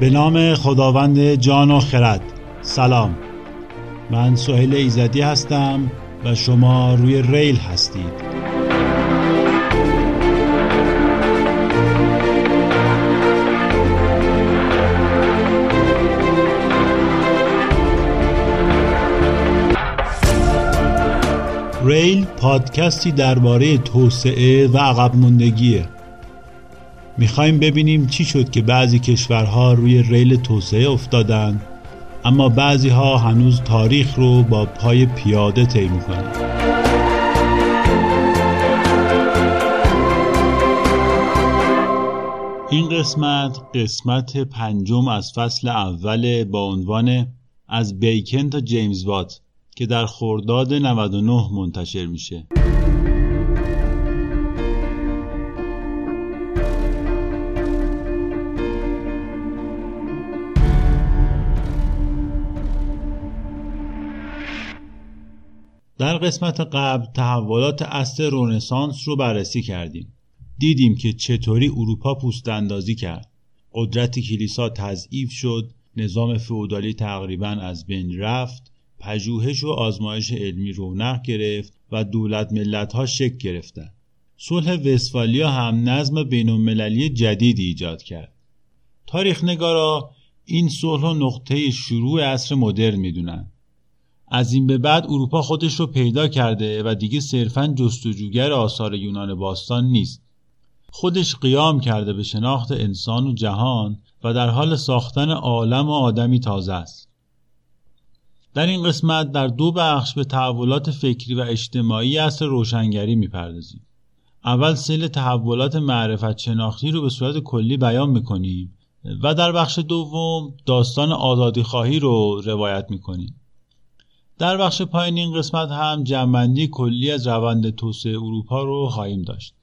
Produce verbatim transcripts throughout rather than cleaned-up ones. به نام خداوند جان و خرد. سلام، من سهیل ایزدی هستم و شما روی ریل هستید. ریل پادکستی درباره توسعه و عقب ماندگیه. میخوایم ببینیم چی شد که بعضی کشورها روی ریل توسعه افتادن، اما بعضی ها هنوز تاریخ رو با پای پیاده طی میکنن. این قسمت قسمت پنجم از فصل اول با عنوان از بیکن تا جیمز وات که در خرداد نود و نه منتشر میشه. در قسمت قبل تحولات عصر رنسانس رو بررسی کردیم. دیدیم که چطوری اروپا پوست اندازی کرد. قدرت کلیسا تضعیف شد، نظام فئودالی تقریباً از بین رفت، پژوهش و آزمایش علمی رونق گرفت و دولت ملت‌ها شکل گرفتند. صلح وستفالیا هم نظم بین‌المللی جدیدی ایجاد کرد. تاریخ نگارا این صلح رو نقطه شروع عصر مدرن می‌دونن. از این به بعد اروپا خودش رو پیدا کرده و دیگه صرفاً جستجوگر آثار یونان باستان نیست. خودش قیام کرده به شناخت انسان و جهان و در حال ساختن عالم و آدمی تازه است. در این قسمت در دو بخش به تحولات فکری و اجتماعی عصر روشنگری میپردازیم. اول سیل تحولات معرفت شناختی رو به صورت کلی بیان میکنیم و در بخش دوم داستان آزادی خواهی رو روایت میکنیم. در بخش پایین این قسمت هم جمع‌بندی کلی از روند توسعه اروپا رو خواهیم داشت.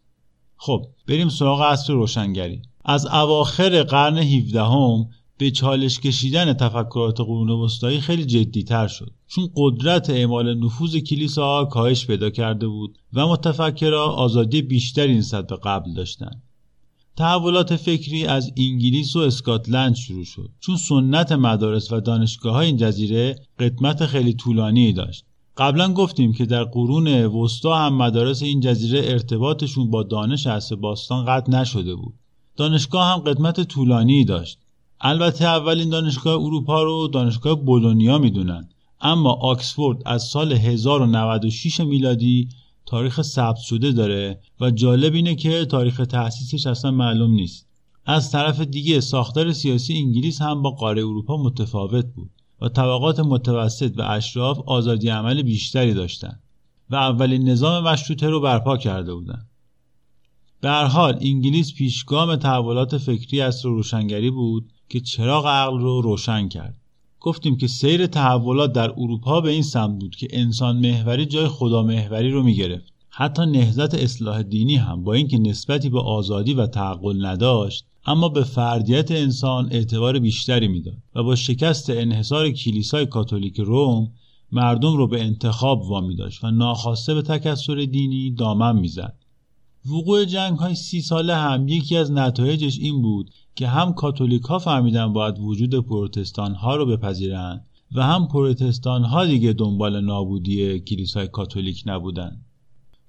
خب بریم سراغ عصر روشنگری. از اواخر قرن هفدهم به چالش کشیدن تفکرات قرون وسطایی خیلی جدی‌تر شد، چون قدرت اعمال نفوذ کلیساها کاهش پیدا کرده بود و متفکرها آزادی بیشتری نسبت به قبل داشتند. تحولات فکری از انگلیس و اسکاتلند شروع شد، چون سنت مدارس و دانشگاه‌های این جزیره قدمت خیلی طولانی داشت. قبلا گفتیم که در قرون وسطا هم مدارس این جزیره ارتباطشون با دانش عصر باستان قطع نشده بود. دانشگاه هم قدمت طولانی داشت. البته اولین دانشگاه اروپا رو دانشگاه بولونیا میدونن، اما آکسفورد از سال هزار و نود و شش میلادی تاریخ ثبت شده داره و جالب اینه که تاریخ تأسیسش اصلا معلوم نیست. از طرف دیگه ساختار سیاسی انگلیس هم با قاره اروپا متفاوت بود و طبقات متوسط و اشراف آزادی عمل بیشتری داشتن و اولین نظام مشروطه رو برپا کرده بودن. به هر حال انگلیس پیشگام تحولات فکری عصر روشنگری بود که چراغ عقل رو روشن کرد. گفتیم که سیر تحولات در اروپا به این سمت بود که انسان محوری جای خدا محوری رو میگرفت. حتی نهضت اصلاح دینی هم با اینکه نسبتی به آزادی و تعقل نداشت، اما به فردیت انسان اعتبار بیشتری میداد و با شکست انحصار کلیسای کاتولیک روم مردم رو به انتخاب وامی داشت و ناخواسته به تکثر دینی دامن میزد. وقوع جنگ‌های سی ساله هم یکی از نتایجش این بود که هم کاتولیک‌ها فهمیدن باید وجود پروتستان‌ها رو بپذیرن و هم پروتستان‌ها دیگه دنبال نابودی کلیسای کاتولیک نبودن.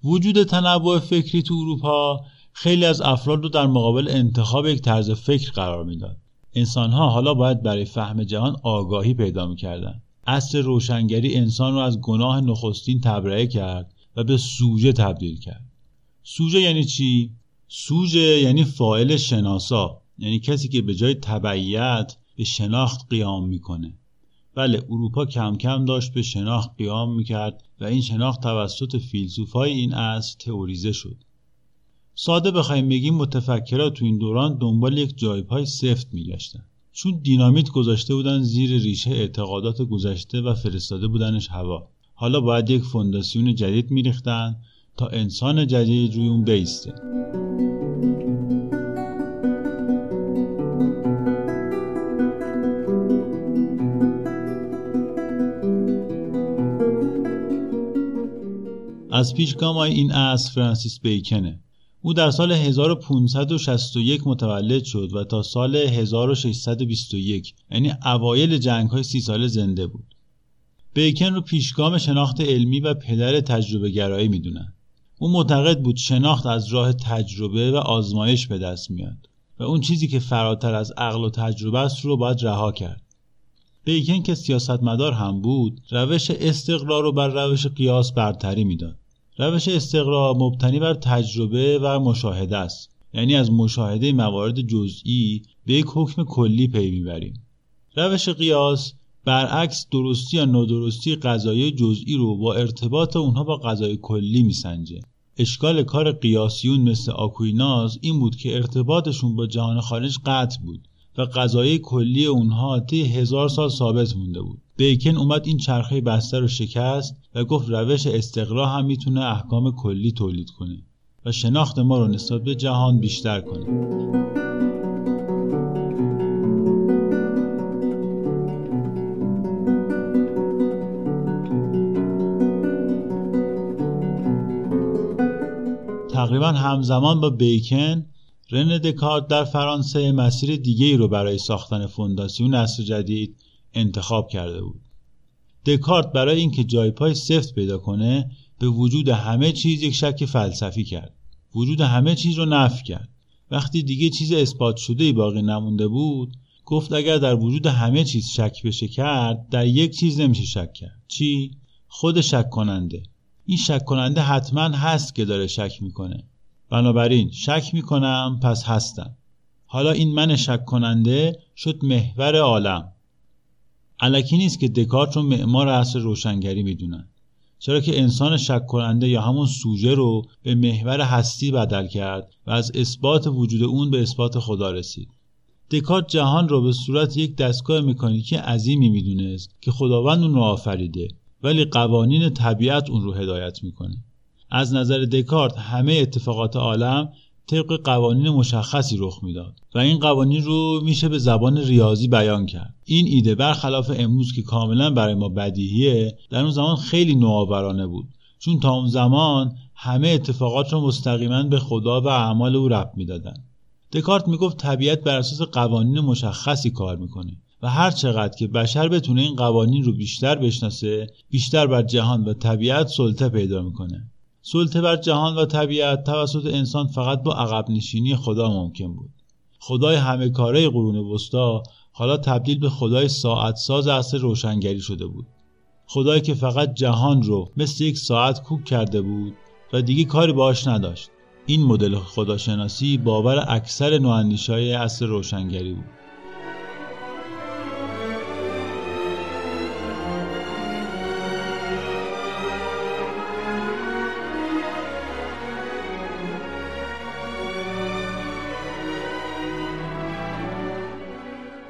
وجود تنوع فکری تو اروپا خیلی از افراد رو در مقابل انتخاب یک طرز فکر قرار میداد. انسان‌ها حالا باید برای فهم جهان آگاهی پیدا می‌کردن. عصر روشنگری انسان رو از گناه نخستین تبرئه کرد و به سوژه تبدیل کرد. سوژه یعنی چی؟ سوژه یعنی فاعل شناسا، یعنی کسی که به جای تبعیت به شناخت قیام میکنه. بله، اروپا کم کم داشت به شناخت قیام میکرد و این شناخت توسط فیلسوفای این عصر تئوریزه شد. ساده بخوایم بگیم متفکرها تو این دوران دنبال یک جایپای سفت میگشتن، چون دینامیت گذاشته بودن زیر ریشه اعتقادات گذشته و فرستاده بودنش هوا. حالا باید یک فونداسیون جدید میریختن تا انسان جدید روی اون بیسته. از پیشگامای این عصر فرانسیس بیکنه. او در سال هزار و پانصد و شصت و یک متولد شد و تا سال هزار و ششصد و بیست و یک یعنی اوایل جنگ‌های سی ساله زنده بود. بیکن رو پیشگام شناخت علمی و پدر تجربه گرایی میدونن. او معتقد بود شناخت از راه تجربه و آزمایش به دست میاد و اون چیزی که فراتر از عقل و تجربه است رو باید رها کرد. بیکن که سیاستمدار هم بود، روش استقرار رو بر روش قیاس برتری میداد. روش استقرار مبتنی بر تجربه و مشاهده است. یعنی از مشاهده موارد جزئی به یک حکم کلی پی میبریم. روش قیاس برعکس درستی یا نادرستی قضایای جزئی رو با ارتباط اونها با قضایای کلی میسنجه. اشکال کار قیاسیون مثل آکویناز این بود که ارتباطشون با جهان خارج قطع بود و قضایای کلی اونها طی هزار سال ثابت مونده بود. بیکن اومد این چرخه بسته رو شکست و گفت روش استقرا هم میتونه احکام کلی تولید کنه و شناخت ما رو نسبت به جهان بیشتر کنه. تقریبا همزمان با بیکن، رنه دکارت در فرانسه مسیر دیگه‌ای رو برای ساختن فونداسیون عصر جدید انتخاب کرده بود. دکارت برای اینکه جای پای سفت پیدا کنه، به وجود همه چیز یک شک فلسفی کرد. وجود همه چیز رو نفی کرد. وقتی دیگه چیز اثبات شده‌ای باقی نمونده بود، گفت اگر در وجود همه چیز شک بشه کرد، در یک چیز نمیشه شک کرد. چی؟ خود شک کننده. این شک کننده حتما هست که داره شک میکنه. بنابراین شک میکنم پس هستم. حالا این من شک کننده شد محور عالم. الکی نیست که دکارت رو معمار عصر روشنگری میدونن، چرا که انسان شک کننده یا همون سوژه رو به محور هستی بدل کرد و از اثبات وجود اون به اثبات خدا رسید. دکارت جهان رو به صورت یک دستگاه مکانیکی عظیمی میدونست که خداوند اون رو آفریده، ولی قوانین طبیعت اون رو هدایت میکنه. از نظر دکارت همه اتفاقات عالم طبق قوانین مشخصی رخ میداد و این قوانین رو میشه به زبان ریاضی بیان کرد. این ایده برخلاف امروز که کاملا برای ما بدیهیه، در اون زمان خیلی نوآورانه بود، چون تا اون زمان همه اتفاقات رو مستقیما به خدا و اعمال او ربط میدادن. دکارت میگفت طبیعت بر اساس قوانین مشخصی کار میکنه و هر چقدر که بشر بتونه این قوانین رو بیشتر بشناسه، بیشتر بر جهان و طبیعت سلطه پیدا میکنه. سلطه بر جهان و طبیعت توسط انسان فقط با عقب نشینی خدا ممکن بود. خدای همه کاره قرون وسطا حالا تبدیل به خدای ساعت ساز عصر روشنگری شده بود. خدایی که فقط جهان رو مثل یک ساعت کوک کرده بود و دیگه کاری باهاش نداشت. این مدل خداشناسی باور اکثر نواندیشای عصر روشنگری بود.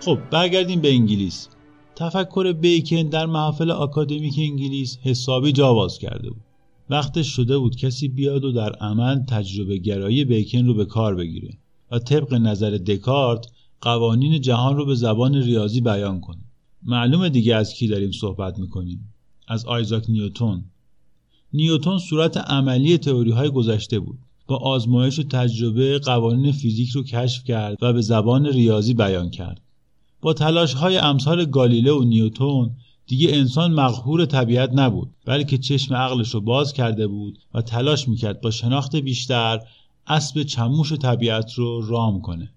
خب برگردیم به انگلیس. تفکر بیکن در محافل اکادمیک انگلیس حسابی جا باز کرده بود. وقتش شده بود کسی بیاد و در عمل تجربه گرایی بیکن رو به کار بگیره و طبق نظر دکارت قوانین جهان رو به زبان ریاضی بیان کنه. معلومه دیگه از کی داریم صحبت میکنیم؟ از آیزاک نیوتن. نیوتن صورت عملی تئوری های گذشته بود. با آزمایش و تجربه قوانین فیزیک رو کشف کرد و به زبان ریاضی بیان کرد. با تلاش‌های امثال گالیله و نیوتن دیگه انسان مقهور طبیعت نبود، بلکه چشم عقلش رو باز کرده بود و تلاش میکرد با شناخت بیشتر اسب چموش طبیعت رو رام کنه.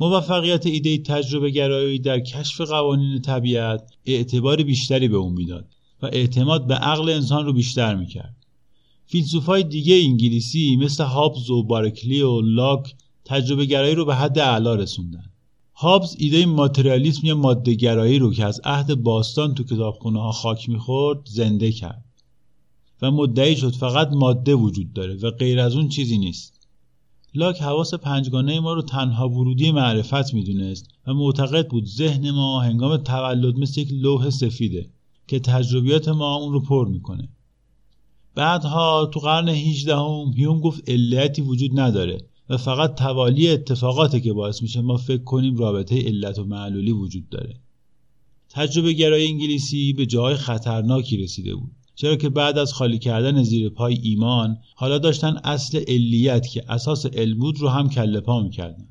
موفقیت ایده تجربه گرایی در کشف قوانین طبیعت اعتبار بیشتری به اون میداد و اعتماد به عقل انسان رو بیشتر میکرد. فیلسوفای دیگه انگلیسی مثل هابز و بارکلی و لاک تجربه گرایی رو به حد اعلی رسوندن. هابز ایده ماتریالیسم یا ماده‌گرایی رو که از عهد باستان تو کتابخونه‌ها خاک می‌خورد زنده کرد و مدعی شد فقط ماده وجود داره و غیر از اون چیزی نیست. لاک حواس پنجگانه ما رو تنها ورودی معرفت می‌دونست و معتقد بود ذهن ما هنگام تولد مثل یک لوح سفیده که تجربیات ما اون رو پر می‌کنه. بعدها تو قرن هجدهم هیوم گفت علیتی وجود نداره و فقط توالی اتفاقاته که باعث میشه ما فکر کنیم رابطه علت و معلولی وجود داره. تجربه گرای انگلیسی به جای خطرناکی رسیده بود چرا که بعد از خالی کردن زیر پای ایمان حالا داشتن اصل علیت که اساس علم بود رو هم کله پا می‌کردن.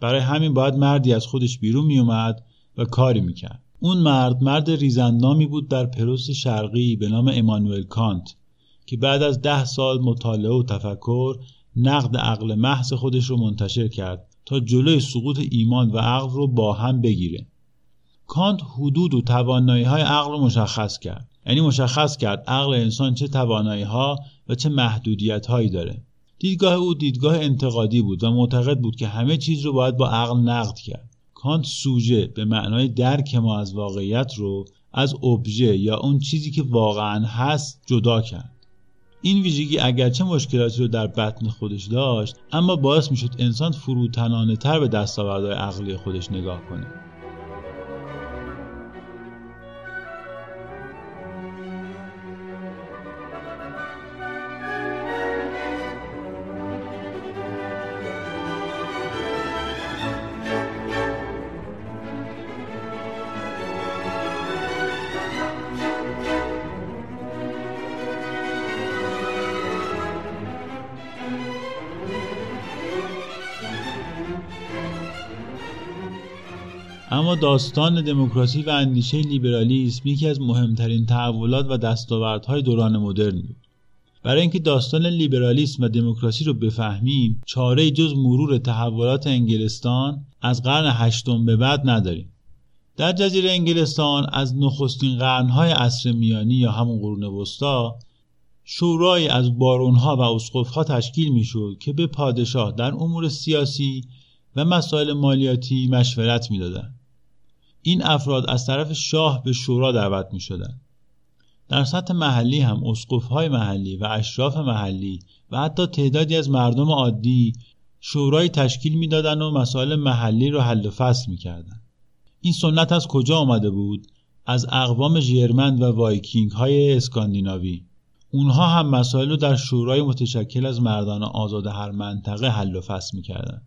برای همین باید مردی از خودش بیرون میومد و کاری میکرد. اون مرد مرد ریزندنامی بود در پروس شرقی به نام امانوئل کانت که بعد از ده سال مطالعه و تفکر نقد عقل محض خودش رو منتشر کرد تا جلوی سقوط ایمان و عقل رو با هم بگیره. کانت حدود و توانایی‌های عقل رو مشخص کرد. یعنی مشخص کرد عقل انسان چه توانایی‌ها و چه محدودیت‌هایی داره. دیدگاه او دیدگاه انتقادی بود و معتقد بود که همه چیز رو باید با عقل نقد کرد. کانت سوژه به معنای درک ما از واقعیت رو از ابژه یا اون چیزی که واقعاً هست جدا کرد. این ویژگی اگرچه مشکلاتی رو در بطن خودش داشت، اما باعث میشد انسان فروتنانه تر به دستاوردهای عقلی خودش نگاه کنه. اما داستان دموکراسی و اندیشه لیبرالیسم یکی از مهمترین تحولات و دستاوردهای دوران مدرن بود. برای اینکه داستان لیبرالیسم و دموکراسی رو بفهمیم، چاره‌ای جز مرور تحولات انگلستان از قرن هشتم به بعد نداریم. در جزیره انگلستان از نخستین قرن‌های عصر میانی یا همون قرون وسطا، شورای از بارون‌ها و اسقف‌ها تشکیل می‌شد که به پادشاه در امور سیاسی و مسائل مالیاتی مشورت می‌دادند. این افراد از طرف شاه به شورا دعوت می شدن. در سطح محلی هم اسقف‌های محلی و اشراف محلی و حتی تعدادی از مردم عادی شورای تشکیل می دادن و مسائل محلی را حل و فصل می کردن. این سنت از کجا آمده بود؟ از اقوام ژرمن و وایکینگ های اسکاندیناوی. اونها هم مسائل رو در شورای متشکل از مردان آزاد هر منطقه حل و فصل می کردن.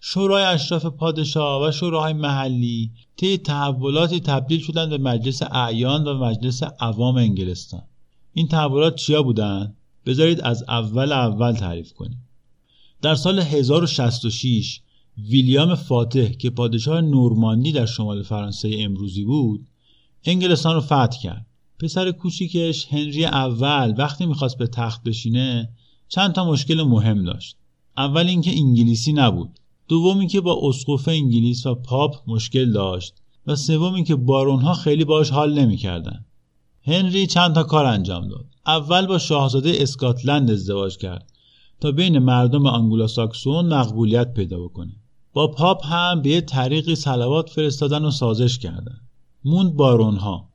شورای اشراف پادشاه و شوراهای محلی طی تحولاتی تبدیل شدند به مجلس اعیان و مجلس عوام انگلستان. این تحولات چیا بودند؟ بذارید از اول اول تعریف کنیم. در سال هزار و شصت و شش ویلیام فاتح که پادشاه نورماندی در شمال فرانسه امروزی بود، انگلستان رو فتح کرد. پسر کوچیکش هنری اول وقتی میخواست به تخت بشینه، چند تا مشکل مهم داشت. اول اینکه انگلیسی نبود، دوم این که با اسقف انگلیس و پاپ مشکل داشت و سوم این که بارونها خیلی باش حال نمی کردن. هنری چند تا کار انجام داد. اول با شاهزاده اسکاتلند ازدواج کرد تا بین مردم آنگلوساکسون مقبولیت پیدا بکنه. با پاپ هم به طریقی صلوات فرستادن و سازش کردن. موند بارونها.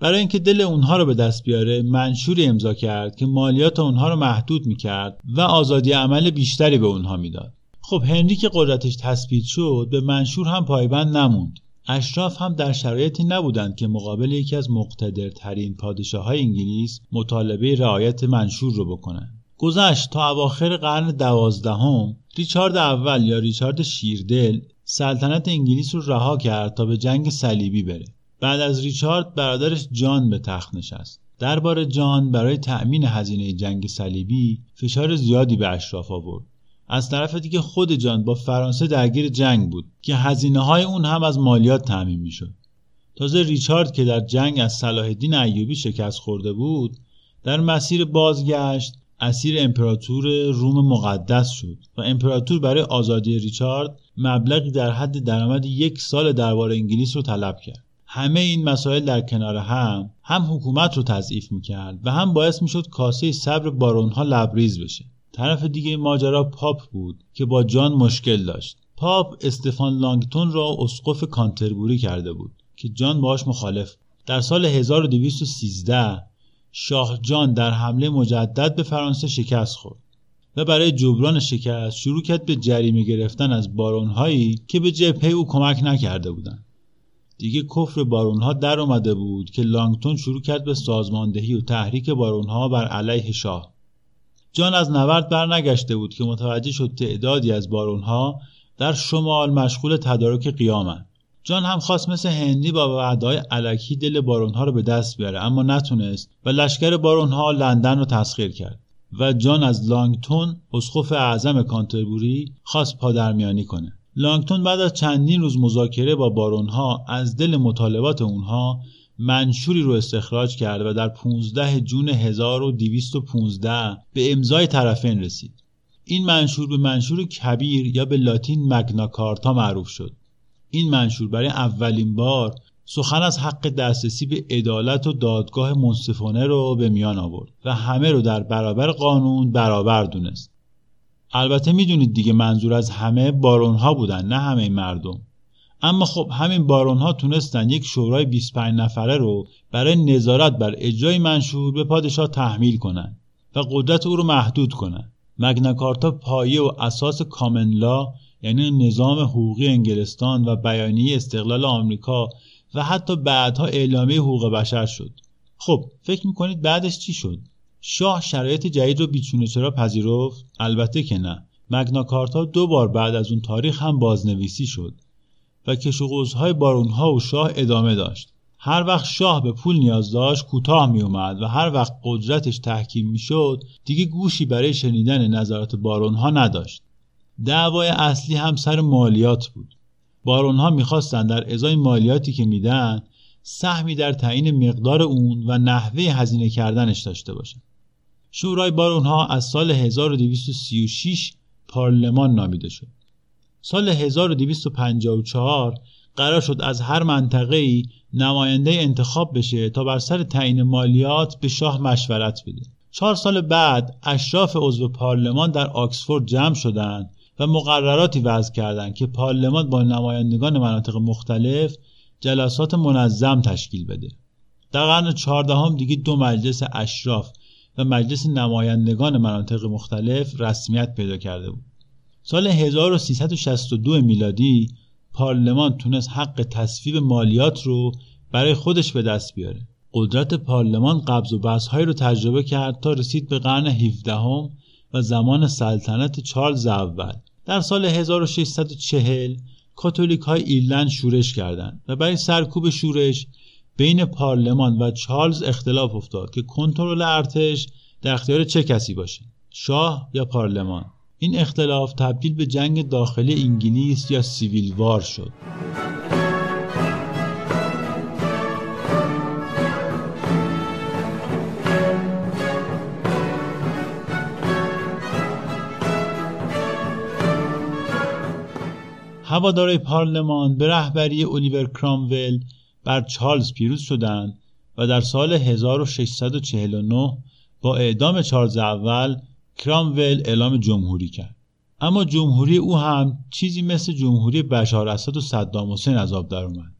برای اینکه دل اونها رو به دست بیاره، منشوری امضا کرد که مالیات اونها رو محدود می‌کرد و آزادی عمل بیشتری به اونها میداد. خب هنری که قدرتش تثبیت شد، به منشور هم پایبند نموند. اشراف هم در شرایطی نبودند که مقابل یکی از مقتدرترین پادشاه‌های انگلیس مطالبه رعایت منشور رو بکنن. گذشت تا اواخر قرن دوازدهم، ریچارد اول یا ریچارد شیردل سلطنت انگلیس رو رها کرد تا به جنگ صلیبی بره. بعد از ریچارد برادرش جان به تخت نشست. دربار جان برای تأمین هزینه جنگ صلیبی فشار زیادی به اشراف آورد. از طرف دیگه خود جان با فرانسه درگیر جنگ بود که هزینه‌های اون هم از مالیات تأمین می‌شد. تازه ریچارد که در جنگ از صلاح الدین ایوبی شکست خورده بود، در مسیر بازگشت اسیر امپراتور روم مقدس شد و امپراتور برای آزادی ریچارد مبلغی در حد درآمد یک سال دربار انگلیس رو طلب کرد. همه این مسائل در کنار هم هم حکومت رو تضعیف می‌کرد و هم باعث می‌شد کاسه صبر بارون‌ها لبریز بشه. طرف دیگه ماجرا پاپ بود که با جان مشکل داشت. پاپ استفان لانگتون را اسقف کانتربوری کرده بود که جان باهاش مخالف. در سال هزار و دویست و سیزده شاه جان در حمله مجدد به فرانسه شکست خورد و برای جبران شکست شروع کرد به جریمه گرفتن از بارونهایی که به جبهه او کمک نکرده بودند. دیگه کفر بارونها در اومده بود که لانگتون شروع کرد به سازماندهی و تحریک بارونها بر علیه شاه. جان از نبرد برنگشته بود که متوجه شد تعدادی از بارونها در شمال مشغول تدارک قیامند جان هم خواست مثل هندی با وعده‌های الکی دل بارون‌ها رو به دست بیاره، اما نتونست و لشکر بارون‌ها لندن رو تسخیر کرد و جان از لانگتون، اسقف اعظم کانتربوری، خواست پادرمیانی کنه. لانگتون بعد از چندین روز مذاکره با بارون‌ها از دل مطالبات اونها منشوری رو استخراج کرد و در پانزده جون هزار و دویست و پانزده به امضای طرفین رسید. این منشور به منشور کبیر یا به لاتین مگنا کارتا معروف شد. این منشور برای اولین بار سخن از حق دسترسی به عدالت و دادگاه منصفانه رو به میان آورد و همه رو در برابر قانون برابر دونست. البته میدونید دیگه منظور از همه بارون‌ها بودن، نه همه مردم. اما خب همین بارون‌ها تونستن یک شورای بیست و پنج نفره رو برای نظارت بر اجرای منشور به پادشاه تحمیل کنن و قدرت او رو محدود کنن. مگنا کارتا پایه و اساس کامن لا، یعنی نظام حقوقی انگلستان و بیانیه استقلال آمریکا و حتی بعدها اعلامیه حقوق بشر شد. خب فکر میکنید بعدش چی شد؟ شاه شرایط جدید رو بیچونه چرا پذیرفت؟ البته که نه. مگنا کارتا دو بار بعد از اون تاریخ هم بازنویسی شد و کش و قوس‌های بارون‌ها و شاه ادامه داشت. هر وقت شاه به پول نیاز داشت کوتاه می اومد و هر وقت قدرتش تحکیم می شد دیگه گوشی برای شنیدن نظرات بارون‌ها نداشت. دعوای اصلی هم سر مالیات بود. بارون‌ها می‌خواستن در ازای مالیاتی که میدن سهمی در تعیین مقدار اون و نحوه هزینه کردنش داشته باشن. شورای بارون‌ها از سال هزار و دویست و سی و شش پارلمان نامیده شد. سال هزار و دویست و پنجاه و چهار قرار شد از هر منطقه‌ای نماینده انتخاب بشه تا بر سر تعیین مالیات به شاه مشورت بده. چهار سال بعد اشراف عضو پارلمان در آکسفورد جمع شدند و مقرراتی وضع کردند که پارلمان با نمایندگان مناطق مختلف جلسات منظم تشکیل بده. در قرن چهاردهم دیگه دو مجلس اشراف و مجلس نمایندگان مناطق مختلف رسمیت پیدا کرده بود. سال هزار و سیصد و شصت و دو میلادی پارلمان تونست حق تصویب مالیات رو برای خودش به دست بیاره. قدرت پارلمان قبض و بسط‌هایی رو تجربه کرد تا رسید به قرن هفدهم و زمان سلطنت چارلز اول. در سال هزار و ششصد و چهل کاتولیک‌های ایرلند شورش کردند و برای سرکوب شورش بین پارلمان و چارلز اختلاف افتاد که کنترل ارتش در اختیار چه کسی باشه، شاه یا پارلمان. این اختلاف تبدیل به جنگ داخلی انگلیس یا سیویل وار شد. هواداران پارلمان به رهبری الیور کرامول بر چارلز پیروز شدند و در سال هزار و ششصد و چهل و نه با اعدام چارلز اول کرامول اعلام جمهوری کرد. اما جمهوری او هم چیزی مثل جمهوری بشار اسد و صدام حسین عذاب در اومد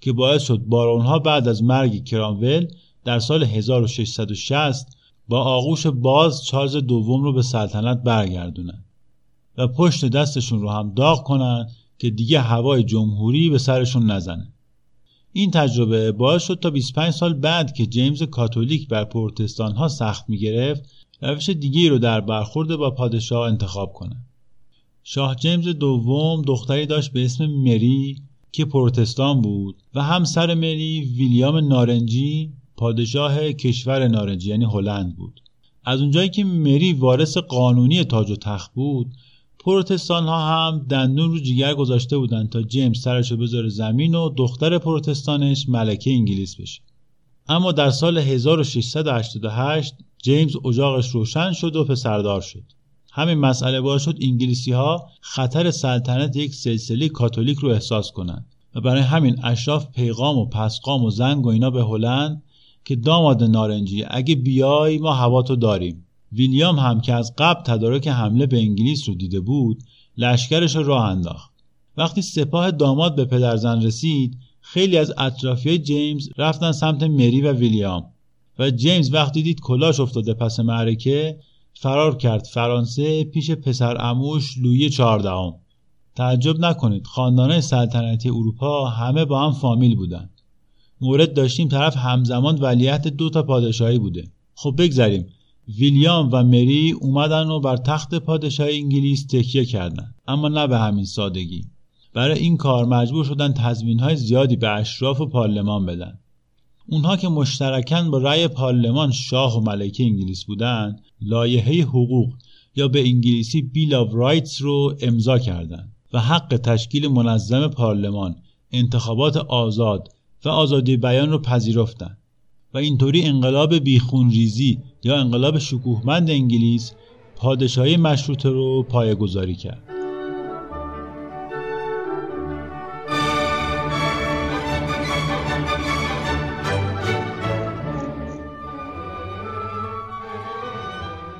که باعث شد بارون‌ها بعد از مرگ کرامول در سال هزار و ششصد و شصت با آغوش باز چارلز دوم رو به سلطنت برگردونن و پشت دستشون رو هم داغ کنن که دیگه هوای جمهوری به سرشون نزنه. این تجربه باعث شد تا بیست و پنج سال بعد که جیمز کاتولیک بر پروتستان‌ها سخت می‌گرفت روش دیگه‌ای رو در برخورد با پادشاه انتخاب کنه. شاه جیمز دوم دختری داشت به اسم مری که پروتستان بود و همسر مری ویلیام نارنجی پادشاه کشور نارنجی یعنی هلند بود. از اونجایی که مری وارث قانونی تاج و تخت بود، پروتستان ها هم دندون رو جیگر گذاشته بودن تا جیمز سرشو بذاره زمین و دختر پروتستانش ملکه انگلیس بشه. اما در سال هزار و ششصد و هشتاد و هشت جیمز اجاقش روشن شد و پسردار شد. همین مسئله باعث شد انگلیسی ها خطر سلطنت یک سلسله کاتولیک رو احساس کنند و برای همین اشراف پیغام و پسقام و زنگ و اینا به هلند که داماد نارنجی اگه بیای ما هواتو داریم. ویلیام هم که از قبل تدارک حمله به انگلیس رو دیده بود لشکرش رو راه انداخت. وقتی سپاه داماد به پدرزن رسید خیلی از اطرافیای جیمز رفتن سمت مری و ویلیام و جیمز وقتی دید کلاش افتاده پس معرکه فرار کرد فرانسه پیش پسر عموش لویی چهاردهم. تعجب نکنید خاندانهای سلطنتی اروپا همه با هم فامیل بودن. مورد داشتیم طرف همزمان ولیعهد دو تا پادشاهی بوده. خب بگذریم. ویلیام و مری اومدن و بر تخت پادشاهی انگلیس تکیه کردند، اما نه به همین سادگی. برای این کار مجبور شدن تضمین‌های زیادی به اشراف و پارلمان بدن. اونها که مشترکاً با رأی پارلمان شاه و ملکه انگلیس بودند، لایحه حقوق یا به انگلیسی بیل آف رایتس رو امضا کردند و حق تشکیل منظم پارلمان، انتخابات آزاد و آزادی بیان رو پذیرفتند و اینطوری انقلاب بیخونریزی یا انقلاب شکوهمند انگلیس پادشاهی مشروطه رو پایه‌گذاری کرد.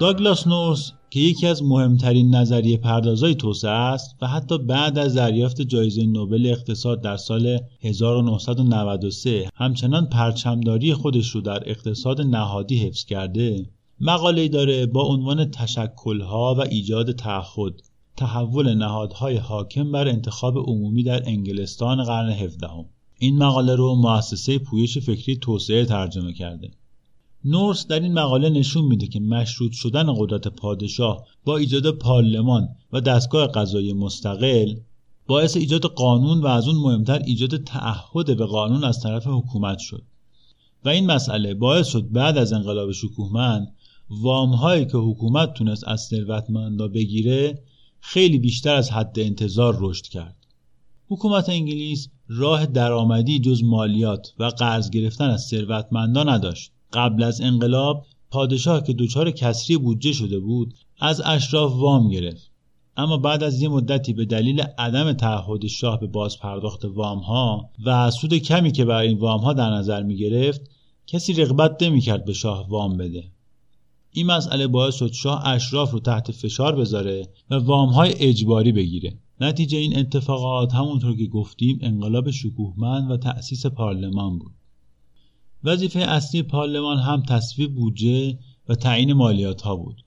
داگلاس نورس که یکی از مهمترین نظریه پردازای توسعه است و حتی بعد از دریافت جایزه نوبل اقتصاد در سال هزار و نهصد و نود و سه همچنان پرچمداری خودش رو در اقتصاد نهادی حفظ کرده، مقاله‌ای داره با عنوان تشکل‌ها و ایجاد تعهد، تحول نهادهای حاکم بر انتخاب عمومی در انگلستان قرن هفدهم. این مقاله رو مؤسسه پویش فکری توسعه ترجمه کرده. نورس در این مقاله نشون میده که مشروط شدن قدرت پادشاه با ایجاد پارلمان و دستگاه قضایی مستقل باعث ایجاد قانون و از اون مهمتر ایجاد تعهد به قانون از طرف حکومت شد و این مسئله باعث شد بعد از انقلاب شکوهمند وام‌هایی که حکومت تونست از ثروتمندا بگیره خیلی بیشتر از حد انتظار رشد کرد. حکومت انگلیس راه درآمدی جز مالیات و قرض گرفتن از ثروتمندا نداشت. قبل از انقلاب پادشاه که دچار کسری بودجه شده بود از اشراف وام گرفت، اما بعد از یه مدتی به دلیل عدم تعهد شاه به بازپرداخت وام‌ها و سود کمی که برای این وام‌ها در نظر می‌گرفت کسی رغبت نمی‌کرد به شاه وام بده. این مسئله باعث شد شاه اشراف رو تحت فشار بذاره و وام‌های اجباری بگیره. نتیجه این اتفاقات همونطور که گفتیم انقلاب شکوهمند و تأسیس پارلمان بود. وظیفه اصلی پارلمان هم تصویب بودجه و تعیین مالیات ها بود.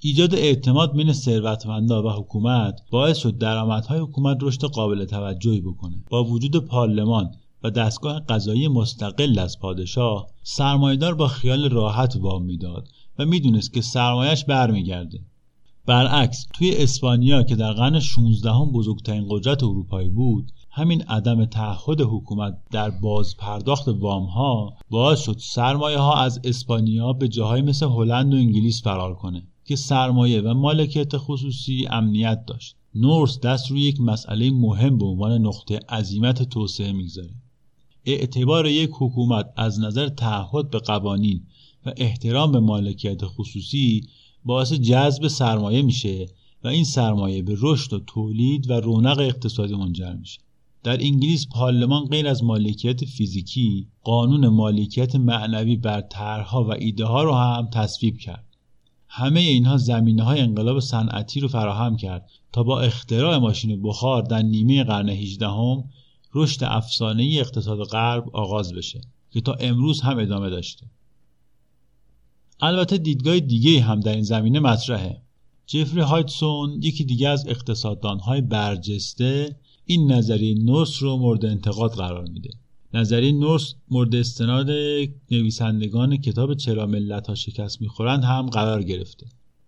ایجاد اعتماد بین ثروتمندا و حکومت باعث شد درآمدهای حکومت رشد قابل توجهی بکنه. با وجود پارلمان و دستگاه قضایی مستقل از پادشاه، سرمایه‌دار با خیال راحت وام میداد و میدونست که سرمایه‌اش برمیگرده. برعکس توی اسپانیا که در قرن شانزده هم بزرگترین قدرت اروپایی بود، همین عدم تعهد حکومت در باز پرداخت وام ها باعث شد سرمایه ها از اسپانیا به جاهای مثل هلند و انگلیس فرار کنه که سرمایه و مالکیت خصوصی امنیت داشت. نورس دست روی یک مسئله مهم به عنوان نقطه عزیمت توسعه میگذاره: اعتبار یک حکومت از نظر تعهد به قوانین و احترام به مالکیت خصوصی باعث جذب سرمایه میشه و این سرمایه به رشد و تولید و رونق اقتصادی منجر میشه. در انگلیس پارلمان غیر از مالکیت فیزیکی، قانون مالکیت معنوی بر طرح‌ها و ایده‌ها رو هم تصویب کرد. همه اینها زمینه‌های انقلاب صنعتی رو فراهم کرد تا با اختراع ماشین بخار در نیمه قرن هجدهم رشد افسانه‌ای اقتصاد غرب آغاز بشه که تا امروز هم ادامه داشته. البته دیدگاه دیگه هم در این زمینه مطرحه. جفری هایتسون، یکی دیگه از اقتصاددان‌های برجسته، این نظریه نورس رو مورد انتقاد قرار میده. نظریه نورس مورد استناد نویسندگان کتاب چرا ملت‌ها شکست می‌خورند هم قرار گرفته.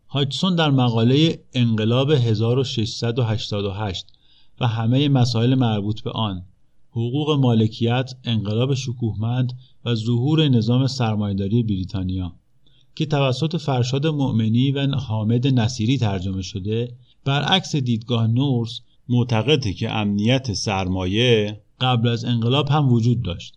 هایتسون در مقاله انقلاب هزار و ششصد و هشتاد و هشت و همه مسائل مربوط به آن، حقوق مالکیت، انقلاب شکوهمند و ظهور نظام سرمایه‌داری بریتانیا که توسط فرشاد مومنی و حامد نصیری ترجمه شده، برعکس دیدگاه نورس معتقده که امنیت سرمایه قبل از انقلاب هم وجود داشت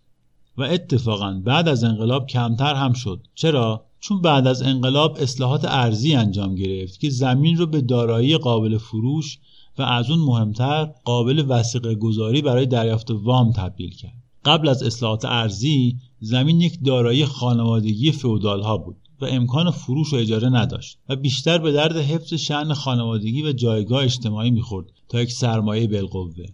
و اتفاقاً بعد از انقلاب کمتر هم شد. چرا؟ چون بعد از انقلاب اصلاحات ارزی انجام گرفت که زمین رو به دارایی قابل فروش و از اون مهمتر قابل وثیقه گذاری برای دریافت وام تبدیل کرد. قبل از اصلاحات ارزی زمین یک دارایی خانوادگی فئودال‌ها بود و امکان فروش و اجاره نداشت و بیشتر به درد حفظ شأن خانوادگی و جایگاه اجتماعی می‌خورد تا یک سرمایه بالقوه.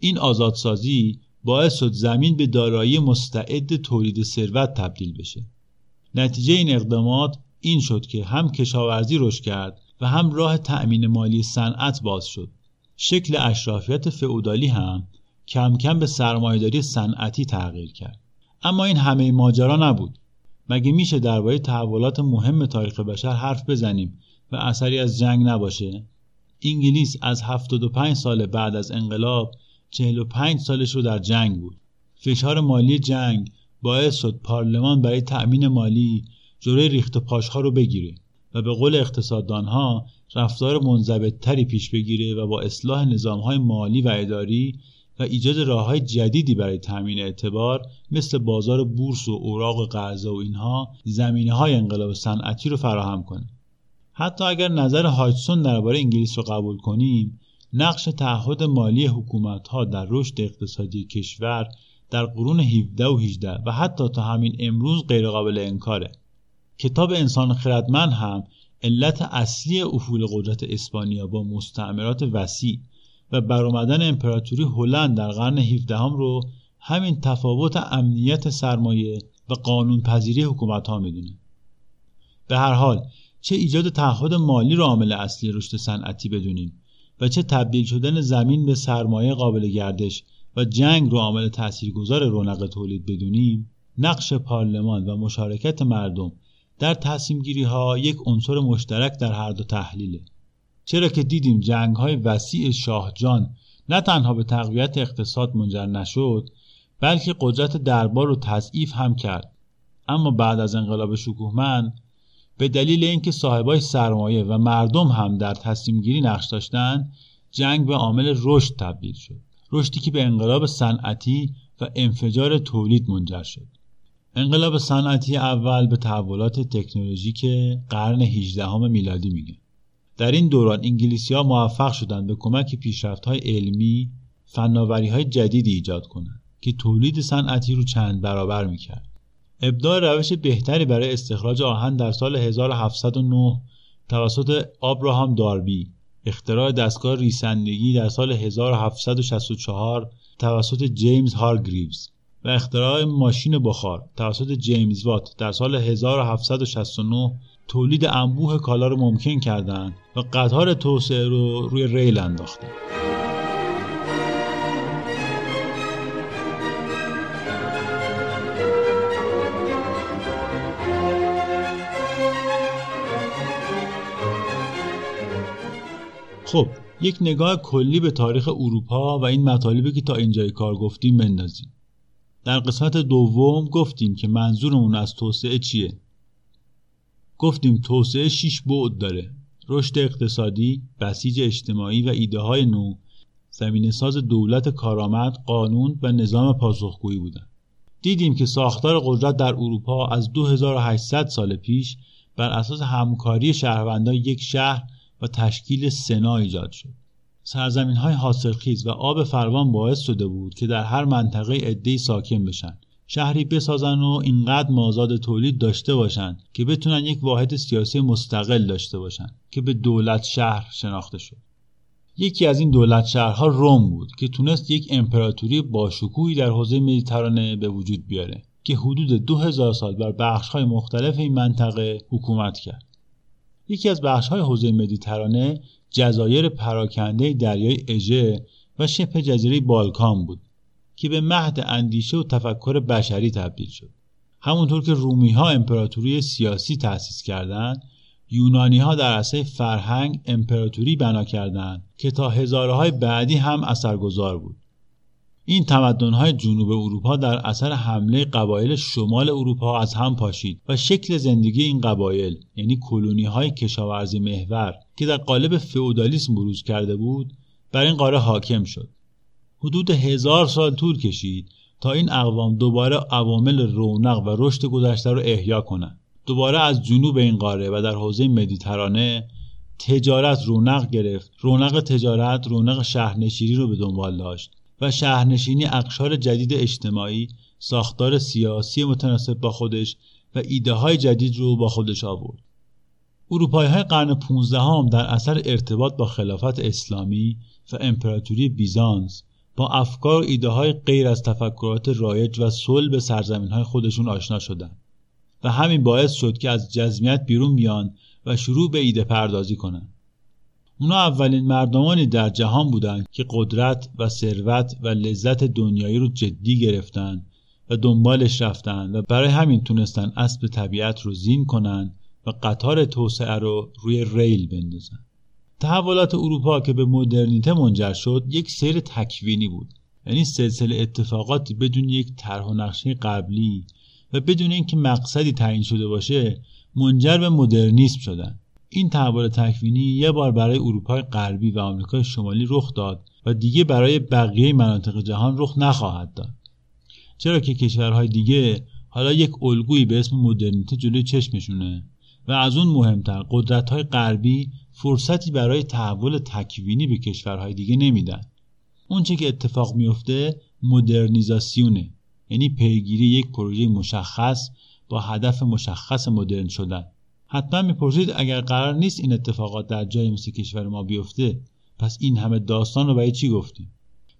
این آزادسازی باعث شد زمین به دارایی مستعد تولید ثروت تبدیل بشه. نتیجه این اقدامات این شد که هم کشاورزی رشد کرد و هم راه تأمین مالی صنعت باز شد. شکل اشرافیت فئودالی هم کم کم به سرمایه‌داری صنعتی تغییر کرد. اما این همه ماجرا نبود. مگه میشه درباره تحولات مهم تاریخ بشر حرف بزنیم و اثری از جنگ نباشه؟ انگلیس از هفتاد و پنج سال بعد از انقلاب چهل و پنج سالش رو در جنگ بود. فشار مالی جنگ باعث شد پارلمان برای تأمین مالی جلوی ریخت و پاش‌ها رو بگیره و به قول اقتصاددان‌ها رفتار منضبط‌تری پیش بگیره و با اصلاح نظام‌های مالی و اداری و ایجاد راه‌های جدیدی برای تأمین اعتبار مثل بازار بورس و اوراق قرضه و اینها زمینه‌های انقلاب صنعتی رو فراهم کنه. حتی اگر نظر هایتسون درباره انگلیس رو قبول کنیم، نقش تعهد مالی حکومت‌ها در رشد اقتصادی کشور در قرون هفدهم و هجدهم و حتی تا همین امروز غیرقابل انکاره. کتاب انسان خردمند هم علت اصلی افول قدرت اسپانیا با مستعمرات وسیع و برآمدن امپراتوری هلند در قرن هفدهم رو همین تفاوت امنیت سرمایه و قانون پذیری حکومت ها میدونه. به هر حال چه ایجاد تعهد مالی رو عامل اصلی رشد صنعتی بدونیم و چه تبدیل شدن زمین به سرمایه قابل گردش و جنگ رو عامل تاثیرگذار رونق تولید بدونیم، نقش پارلمان و مشارکت مردم در تصمیم گیری ها یک عنصر مشترک در هر دو تحلیله. چرا که دیدیم جنگ های وسیع شاه جان نه تنها به تقویت اقتصاد منجر نشد، بلکه قدرت دربار رو تضعیف هم کرد. اما بعد از انقلاب شکوهمند به دلیل اینکه صاحبای سرمایه و مردم هم در تصمیم گیری نقش داشتند، جنگ به عامل رشد تبدیل شد. رشدی که به انقلاب صنعتی و انفجار تولید منجر شد. انقلاب صنعتی اول به تحولات تکنولوژیک قرن هجدهم میلادی میگه. در این دوران انگلیسی‌ها موفق شدند به کمک پیشرفت‌های علمی فناوری‌های جدیدی ایجاد کنند که تولید صنعتی رو چند برابر میکرد. ابداع روش بهتری برای استخراج آهن در سال هزار و هفتصد و نه توسط آبراهام داربی، اختراع دستگاه ریسندگی در سال هزار و هفتصد و شصت و چهار توسط جیمز هارگریوز و اختراع ماشین بخار توسط جیمز وات در سال هزار و هفتصد و شصت و نه تولید انبوه کالا رو ممکن کردند و قطار توسعه رو روی ریل انداختند. خب، یک نگاه کلی به تاریخ اروپا و این مطالبی که تا اینجای کار گفتیم بندازیم. در قسمت دوم گفتیم که منظورمون از توسعه چیه؟ گفتیم توسعه شش بعد داره: رشد اقتصادی، بسیج اجتماعی و ایده های نو، زمینه ساز دولت کارآمد، قانون و نظام پاسخگویی بودن. دیدیم که ساختار قدرت در اروپا از دو هزار و هشتصد سال پیش بر اساس همکاری شهروندان یک شهر و تشکیل سنا ایجاد شد. سرزمین‌های حاصلخیز و آب فراوان باعث شده بود که در هر منطقه عده‌ای ساکن بشن، شهری بسازن و اینقدر مازاد تولید داشته باشن که بتونن یک واحد سیاسی مستقل داشته باشن که به دولت شهر شناخته شد. یکی از این دولت شهرها روم بود که تونست یک امپراتوری باشکوهی در حوزه مدیترانه به وجود بیاره که حدود دو هزار سال بر بخش‌های مختلف این منطقه حکومت کرد. یکی از بخش‌های حوزه مدیترانه جزایر پراکنده دریای اژه و شبه جزیره بالکان بود که به مهد اندیشه و تفکر بشری تبدیل شد. همونطور که رومی‌ها امپراتوری سیاسی تأسیس کردند، یونانی‌ها در عرصه فرهنگ امپراتوری بنا کردند که تا هزاره‌های بعدی هم اثرگذار بود. این تمدن‌های جنوب اروپا در اثر حمله قبایل شمال اروپا از هم پاشید و شکل زندگی این قبایل، یعنی کلونی‌های کشاورزی محور که در قالب فئودالیسم بروز کرده بود، بر این قاره حاکم شد. حدود هزار سال طول کشید تا این اقوام دوباره عوامل رونق و رشد گذشته را احیا کنند. دوباره از جنوب این قاره و در حوزه مدیترانه تجارت رونق گرفت. رونق تجارت رونق شهرنشینی رو به دنبال داشت و شهرنشینی اقشار جدید اجتماعی، ساختار سیاسی متناسب با خودش و ایده های جدید رو با خودش آورد. اروپایی های قرن پانزدهم هم در اثر ارتباط با خلافت اسلامی و امپراتوری بیزانس با افکار و ایده های غیر از تفکرات رایج و صلب سرزمین های خودشون آشنا شدند و همین باعث شد که از جزمیت بیرون بیان و شروع به ایده پردازی کنند. اونا اولین مردمانی در جهان بودند که قدرت و ثروت و لذت دنیایی رو جدی گرفتند و دنبالش رفتند و برای همین تونستن اسب طبیعت رو زین کنن و قطار توسعه رو روی ریل بندازن. تحولات اروپا که به مدرنیته منجر شد یک سیر تکوینی بود، یعنی سلسله اتفاقاتی بدون یک طرح و نقشه قبلی و بدون اینکه مقصدی تعیین شده باشه منجر به مدرنیسم شدن. این تحول تکوینی یک بار برای اروپای غربی و آمریکای شمالی رخ داد و دیگه برای بقیه مناطق جهان رخ نخواهد داد، چرا که کشورهای دیگه حالا یک الگویی به اسم مدرنیته جلوی چشمشونه و از اون مهمتر قدرت‌های غربی فرصتی برای تحول تکوینی به کشورهای دیگه نمیدن. اون چه که اتفاق میفته مدرنیزاسیونه، یعنی پیگیری یک پروژه مشخص با هدف مشخص مدرن شدن. حتما میپرسید اگر قرار نیست این اتفاقات در جای مثل کشور ما بیفته پس این همه داستان رو برای چی گفتیم؟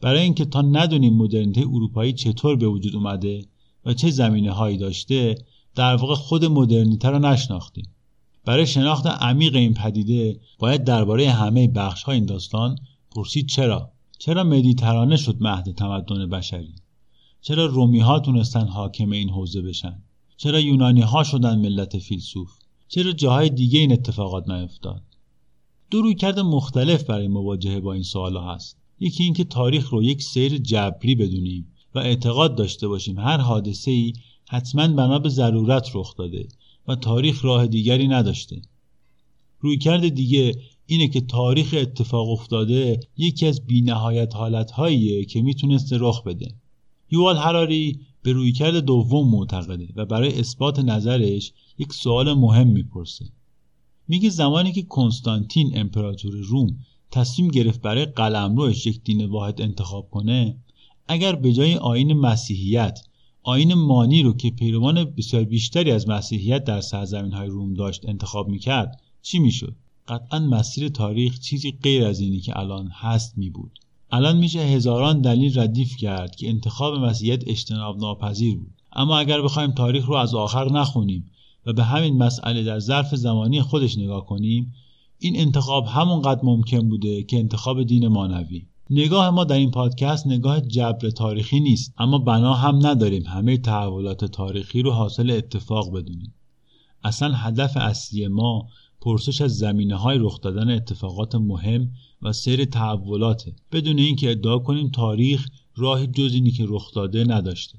برای اینکه تا ندونیم مدرنیته اروپایی چطور به وجود اومده و چه زمینه‌هایی داشته در واقع خود مدرنیته رو نشناختیم. برای شناخت عمیق این پدیده باید درباره همه بخش‌های این داستان پرسید چرا؟ چرا مدیترانه شد مهد تمدن بشری؟ چرا رومی‌ها تونستن حاکم این حوزه بشن؟ چرا یونانی‌ها شدن ملت فیلسوف؟ چرا جاهای دیگه این اتفاقات نیفتاد؟ دو رویکرد مختلف برای مواجهه با این سوال‌ها هست. یکی اینکه تاریخ رو یک سیر جبری بدونیم و اعتقاد داشته باشیم هر حادثه‌ای حتماً بنا به ضرورت رخ داده و تاریخ راه دیگری نداشته. رویکرد دیگه اینه که تاریخ اتفاق افتاده یکی از بی‌نهایت حالت‌هاییه که میتونسته رخ بده. یووال حراری به رویکرد دوم معتقده و برای اثبات نظرش یک سوال مهم میپرسه. میگه زمانی که کنستانتین امپراتور روم تصمیم گرفت برای قلمروش یک دین واحد انتخاب کنه، اگر به جای آیین مسیحیت آیین مانی رو که پیروان بسیار بیشتری از مسیحیت در سرزمین‌های روم داشت انتخاب میکرد چی میشد؟ قطعاً مسیر تاریخ چیزی غیر از اینی که الان هست میبود. الان میشه هزاران دلیل ردیف کرد که انتخاب مسیحیت اجتناب ناپذیر بود، اما اگر بخوایم تاریخ رو از آخر نخونیم و به همین مسئله در ظرف زمانی خودش نگاه کنیم، این انتخاب همونقدر ممکن بوده که انتخاب دین مانوی. نگاه ما در این پادکست نگاه جبر تاریخی نیست، اما بنا هم نداریم همه تحولات تاریخی رو حاصل اتفاق بدونیم. اصلا هدف اصلی ما پرسش از زمینه‌های رخ دادن اتفاقات مهم و سیر تحولاته، بدون اینکه ادعا کنیم تاریخ راه جز اینی که رخ داده نداشته.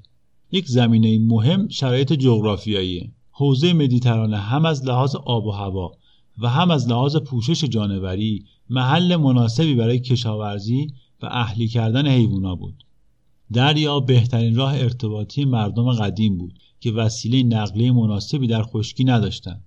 یک زمینه مهم شرایط جغرافیاییه. حوزه مدیترانه هم از لحاظ آب و هوا و هم از لحاظ پوشش جانوری محل مناسبی برای کشاورزی و اهلی کردن حیوونا بود. دریا بهترین راه ارتباطی مردم قدیم بود که وسیله نقلیه مناسبی در خشکی نداشتند،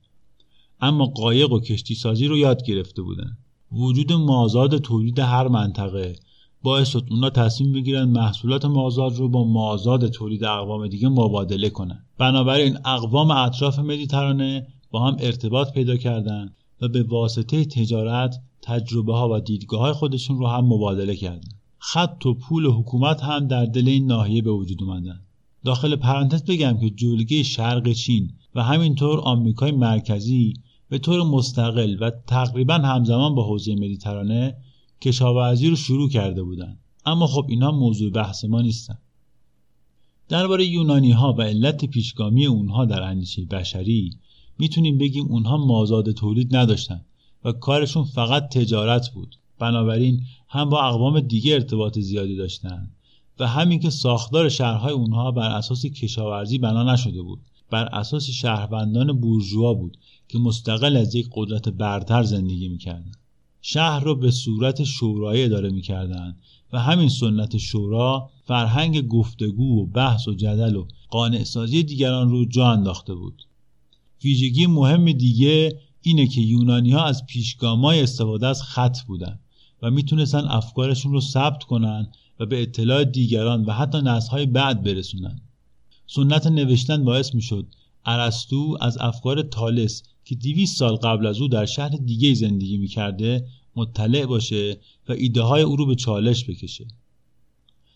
اما قایق و کشتی سازی رو یاد گرفته بودند. وجود مازاد تولید هر منطقه باعث شد اونا تصمیم بگیرن محصولات مازاد رو با مازاد تولید اقوام دیگه مبادله کنن. بنابراین اقوام اطراف مدیترانه با هم ارتباط پیدا کردن و به واسطه تجارت تجربه ها و دیدگاه های خودشون رو هم مبادله کردن. خط و پول و حکومت هم در دل این ناحیه به وجود اومدن. داخل پرانتز بگم که جلگه شرق چین و همینطور آمریکای مرکزی به طور مستقل و تقریبا همزمان با حوزه مدیترانه کشاورزی رو شروع کرده بودن، اما خب اینا موضوع بحث ما نیستن. درباره یونانی ها و علت پیشگامی اونها در اندیشه بشری میتونیم بگیم اونها مازاد تولید نداشتن و کارشون فقط تجارت بود، بنابراین هم با اقوام دیگه ارتباط زیادی داشتن و همین که ساختار شهرهای اونها بر اساس کشاورزی بنا نشده بود، بر اساس شهروندان بورژوا بود که مستقل از یک قدرت برتر زندگی میکردن. شهر رو به صورت شورایی اداره میکردن و همین سنت شورا فرهنگ گفتگو و بحث و جدل و قانع سازی دیگران رو جا انداخته بود. ویژگی مهم دیگه اینه که یونانی ها از پیشگامای استفاده از خط بودن و میتونستن افکارشون رو ثبت کنن و به اطلاع دیگران و حتی نسل‌های بعد برسونن. سنت نوشتن باعث میشد ارسطو از افکار تالس که دویست سال قبل از او در شهر دیگه زندگی میکرده مطلع باشه و ایده های او رو به چالش بکشه،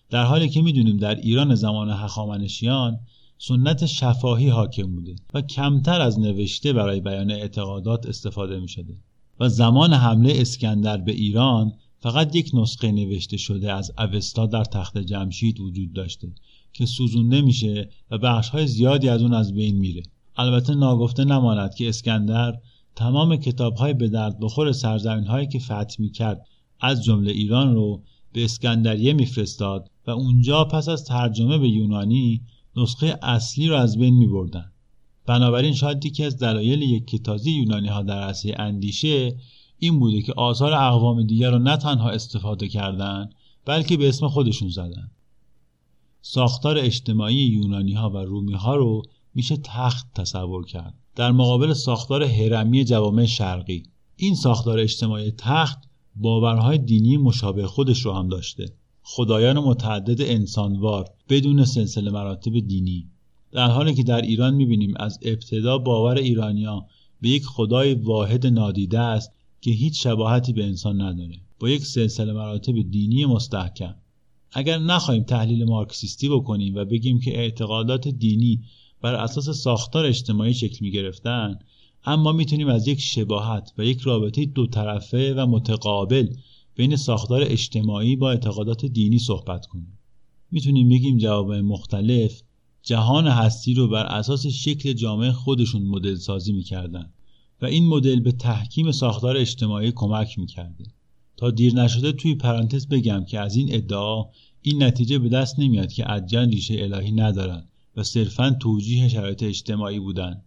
در حالی که میدونیم در ایران زمان هخامنشیان سنت شفاهی حاکم بوده و کمتر از نوشته برای بیان اعتقادات استفاده می شده و زمان حمله اسکندر به ایران فقط یک نسخه نوشته شده از اوستا در تخت جمشید وجود داشته که سوزونده میشه و بخش‌های زیادی از اون از بین میره. البته ناگفته نماند که اسکندر تمام کتاب‌های به درد بخور سرزمین‌هایی که فتح می‌کرد از جمله ایران رو به اسکندریه می‌فرستاد و اونجا پس از ترجمه به یونانی نسخه اصلی رو از بین می‌بردن. بنابراین شاید یکی از دلایل یکتازی یونانی‌ها در عرصه اندیشه این بوده که آثار اقوام دیگر رو نه تنها استفاده کردن بلکه به اسم خودشون زدن. ساختار اجتماعی یونانی‌ها و رومی‌ها رو میشه تخت تصور کرد در مقابل ساختار هرمی جوامع شرقی. این ساختار اجتماعی تخت باورهای دینی مشابه خودش رو هم داشته: خدایان متعدد انسانوار بدون سلسله مراتب دینی، در حالی که در ایران می‌بینیم از ابتدا باور ایرانی‌ها به یک خدای واحد نادیده است که هیچ شباهتی به انسان نداره، با یک سلسله مراتب دینی مستحکم. اگر نخواهیم تحلیل مارکسیستی بکنیم و بگیم که اعتقادات دینی بر اساس ساختار اجتماعی شکل می‌گرفتن، اما می‌تونیم از یک شباهت و یک رابطه دو طرفه و متقابل بین ساختار اجتماعی با اعتقادات دینی صحبت کنیم. می‌تونیم بگیم جوامع مختلف جهان هستی رو بر اساس شکل جامعه خودشون مدل سازی می‌کردن و این مدل به تحکیم ساختار اجتماعی کمک می‌کرده. تا دیر نشده توی پرانتز بگم که از این ادعا این نتیجه به دست نمیاد که ادیان ریشه الهی ندارن و صرفاً توجیه شرایط اجتماعی بودن.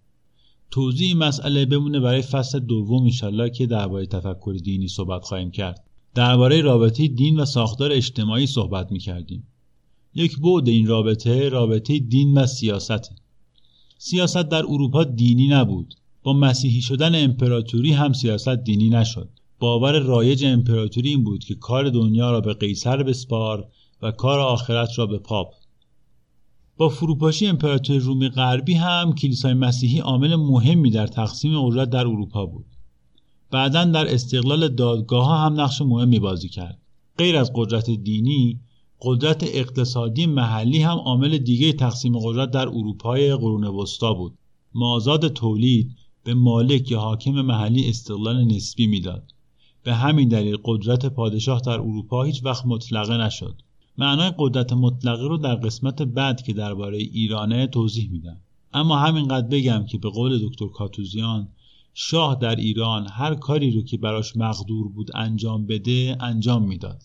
توضیح مسئله بمونه برای فصل دوم انشالله که درباره تفکر دینی صحبت خواهیم کرد. درباره رابطه دین و ساختار اجتماعی صحبت می‌کردیم. یک بعد این رابطه، رابطه دین و سیاست. سیاست در اروپا دینی نبود. با مسیحی شدن امپراتوری هم سیاست دینی نشد. باور رایج امپراتوری این بود که کار دنیا را به قیصر بسپار و کار آخرت را به پاپ. با فروپاشی امپراتوری رومی غربی هم کلیسای مسیحی عامل مهمی در تقسیم قدرت در اروپا بود. بعداً در استقلال دادگاه‌ها هم نقش مهمی بازی کرد. غیر از قدرت دینی، قدرت اقتصادی محلی هم عامل دیگه تقسیم قدرت در اروپای قرون وسطا بود. مازاد تولید به مالک یا حاکم محلی استقلال نسبی میداد. به همین دلیل قدرت پادشاه در اروپا هیچ وقت مطلقه نشد. معنای قدرت مطلقه رو در قسمت بعد که درباره ایرانه توضیح میدم. اما همینقدر بگم که به قول دکتر کاتوزیان، شاه در ایران هر کاری رو که براش مقدور بود انجام بده انجام میداد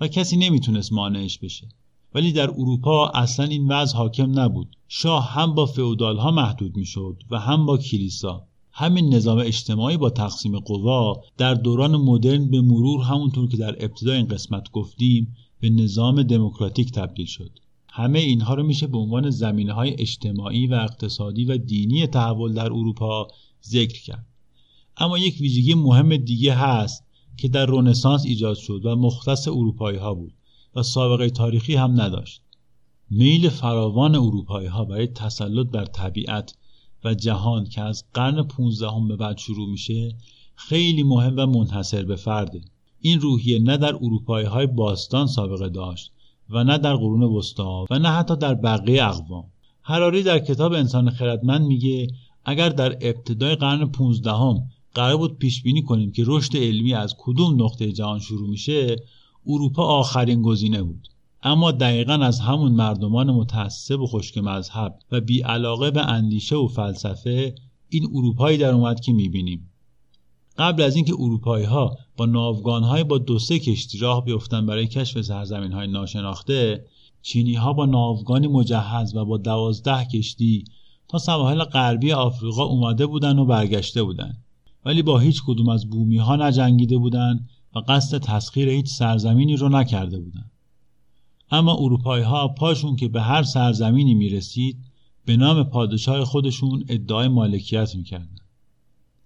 و کسی نمیتونست مانعش بشه. ولی در اروپا اصلا این وضع حاکم نبود. شاه هم با فئودالها محدود میشد و هم با کلیسا. همین نظام اجتماعی با تقسیم قوا در دوران مدرن به مرور، همونطور که در ابتدای این قسمت گفتیم، به نظام دموکراتیک تبدیل شد. همه اینها رو میشه به عنوان زمینه‌های اجتماعی و اقتصادی و دینی تحول در اروپا ذکر کرد. اما یک ویژگی مهم دیگه هست که در رنسانس ایجاد شد و مختص اروپایی‌ها بود و سابقه تاریخی هم نداشت: میل فراوان اروپایی‌ها برای تسلط بر طبیعت و جهان که از قرن پانزدهم به بعد شروع میشه خیلی مهم و منحصر به فرده. این روحیه نه در اروپایی‌های باستان سابقه داشت و نه در قرون وسطا و نه حتی در بقیه اقوام. حراری در کتاب انسان خردمند میگه اگر در ابتدای قرن پانزدهم قرار بود پیش بینی کنیم که رشد علمی از کدوم نقطه جهان شروع میشه، اروپا آخرین گزینه بود. اما دقیقاً از همون مردمان متعصب و خشک مذهب و بی‌علاقه به اندیشه و فلسفه این اروپایی در اومد که می‌بینیم. قبل از اینکه اروپایی‌ها با ناوگان‌های با دو سه کشتی راه بیفتن برای کشف سرزمین‌های ناشناخته، چینی‌ها با ناوگانی مجهز و با دوازده کشتی تا سواحل غربی آفریقا اومده بودن و برگشته بودن، ولی با هیچ کدوم از بومی‌ها نجنگیده بودن و قصد تسخیر هیچ سرزمینی رو نکرده بودن. اما اروپایی‌ها پاشون که به هر سرزمینی می‌رسید به نام پادشاه خودشون ادعای مالکیت می‌کردن.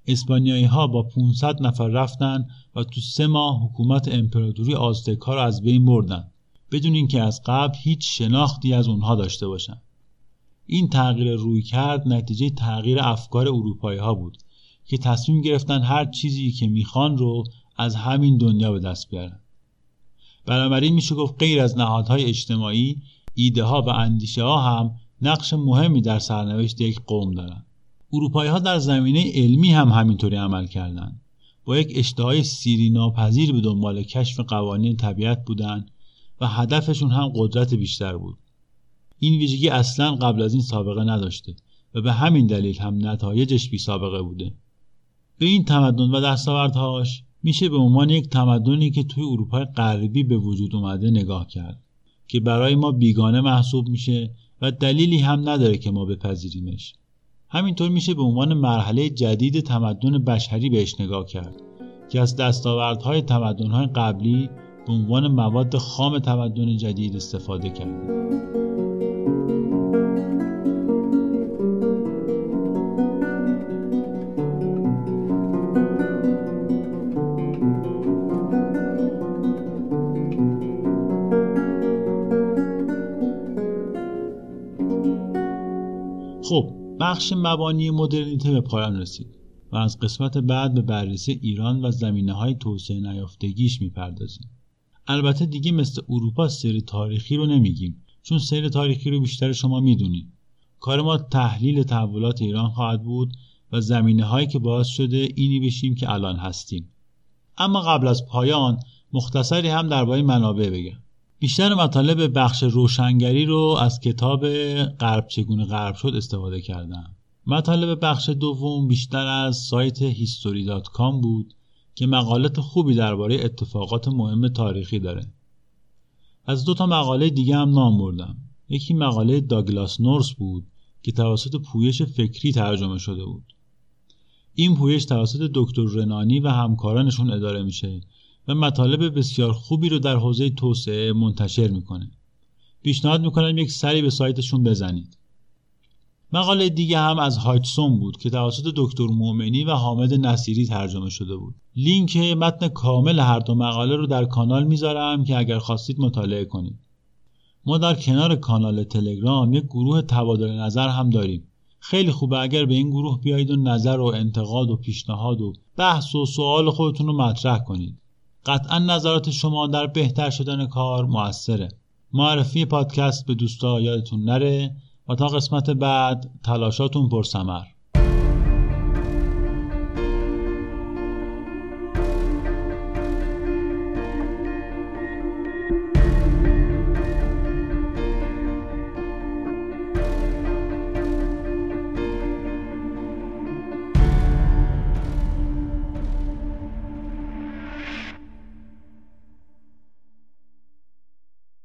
اسپانیایی‌ها با پانصد نفر رفتن و تو سه ماه حکومت امپراتوری آزتک‌ها رو از بین بردن بدون اینکه از قبل هیچ شناختی از اونها داشته باشن. این تغییر رویکرد نتیجه تغییر افکار اروپایی‌ها بود که تصمیم گرفتن هر چیزی که می‌خوان رو از همین دنیا به دست بیارن. بنابراین میشه گفت غیر از نهادهای اجتماعی، ایده ها و اندیشه ها هم نقش مهمی در سرنوشت یک قوم دارن. اروپایی ها در زمینه علمی هم همینطوری عمل کردند. با یک اشتهای سیری ناپذیر به دنبال کشف قوانین طبیعت بودند و هدفشون هم قدرت بیشتر بود. این ویژگی اصلا قبل از این سابقه نداشته و به همین دلیل هم نتایجش بی سابقه بوده. به این تمدن و دستاوردهاش میشه به عنوان یک تمدنی که توی اروپای غربی به وجود اومده نگاه کرد که برای ما بیگانه محسوب میشه و دلیلی هم نداره که ما بپذیریمش. همینطور میشه به عنوان مرحله جدید تمدن بشری بهش نگاه کرد که از دستاوردهای تمدن‌های قبلی به عنوان مواد خام تمدن جدید استفاده کرده. خب بخش مبانی مدرنیته به پایان رسید و از قسمت بعد به بررسی ایران و زمینه‌های توسعه نیافتگیش می‌پردازیم. البته دیگه مثل اروپا سیر تاریخی رو نمیگیم، چون سیر تاریخی رو بیشتر شما میدونید. کار ما تحلیل تحولات ایران خواهد بود و زمینه‌هایی که باعث شده اینی بشیم که الان هستیم. اما قبل از پایان مختصری هم درباره منابع بگم. بیشتر مطالب بخش روشنگری رو از کتاب غرب چگونه غرب شد استفاده کردم. مطالب بخش دوم بیشتر از سایت هیستوری دات کام بود که مقالات خوبی درباره اتفاقات مهم تاریخی داره. از دو تا مقاله دیگه هم نام بردم. یکی مقاله داگلاس نورس بود که توسط پویش فکری ترجمه شده بود. این پویش توسط دکتر رنانی و همکارانشون اداره میشه و مطالب بسیار خوبی رو در حوزه توسعه منتشر میکنه. پیشنهاد میکنم یک سری به سایتشون بزنید. مقاله دیگه هم از هایتسون بود که توسط دکتر مومنی و حامد نصیری ترجمه شده بود. لینک متن کامل هر دو مقاله رو در کانال میذارم که اگر خواستید مطالعه کنید. ما در کنار کانال تلگرام یک گروه تبادل نظر هم داریم. خیلی خوبه اگر به این گروه بیایید و نظر و انتقاد و پیشنهاد و بحث و سوال خودتون رو مطرح کنید. قطعا نظرات شما در بهتر شدن کار موثره. معرفی پادکست به دوستا یادتون نره و تا قسمت بعد تلاشاتون پرثمر.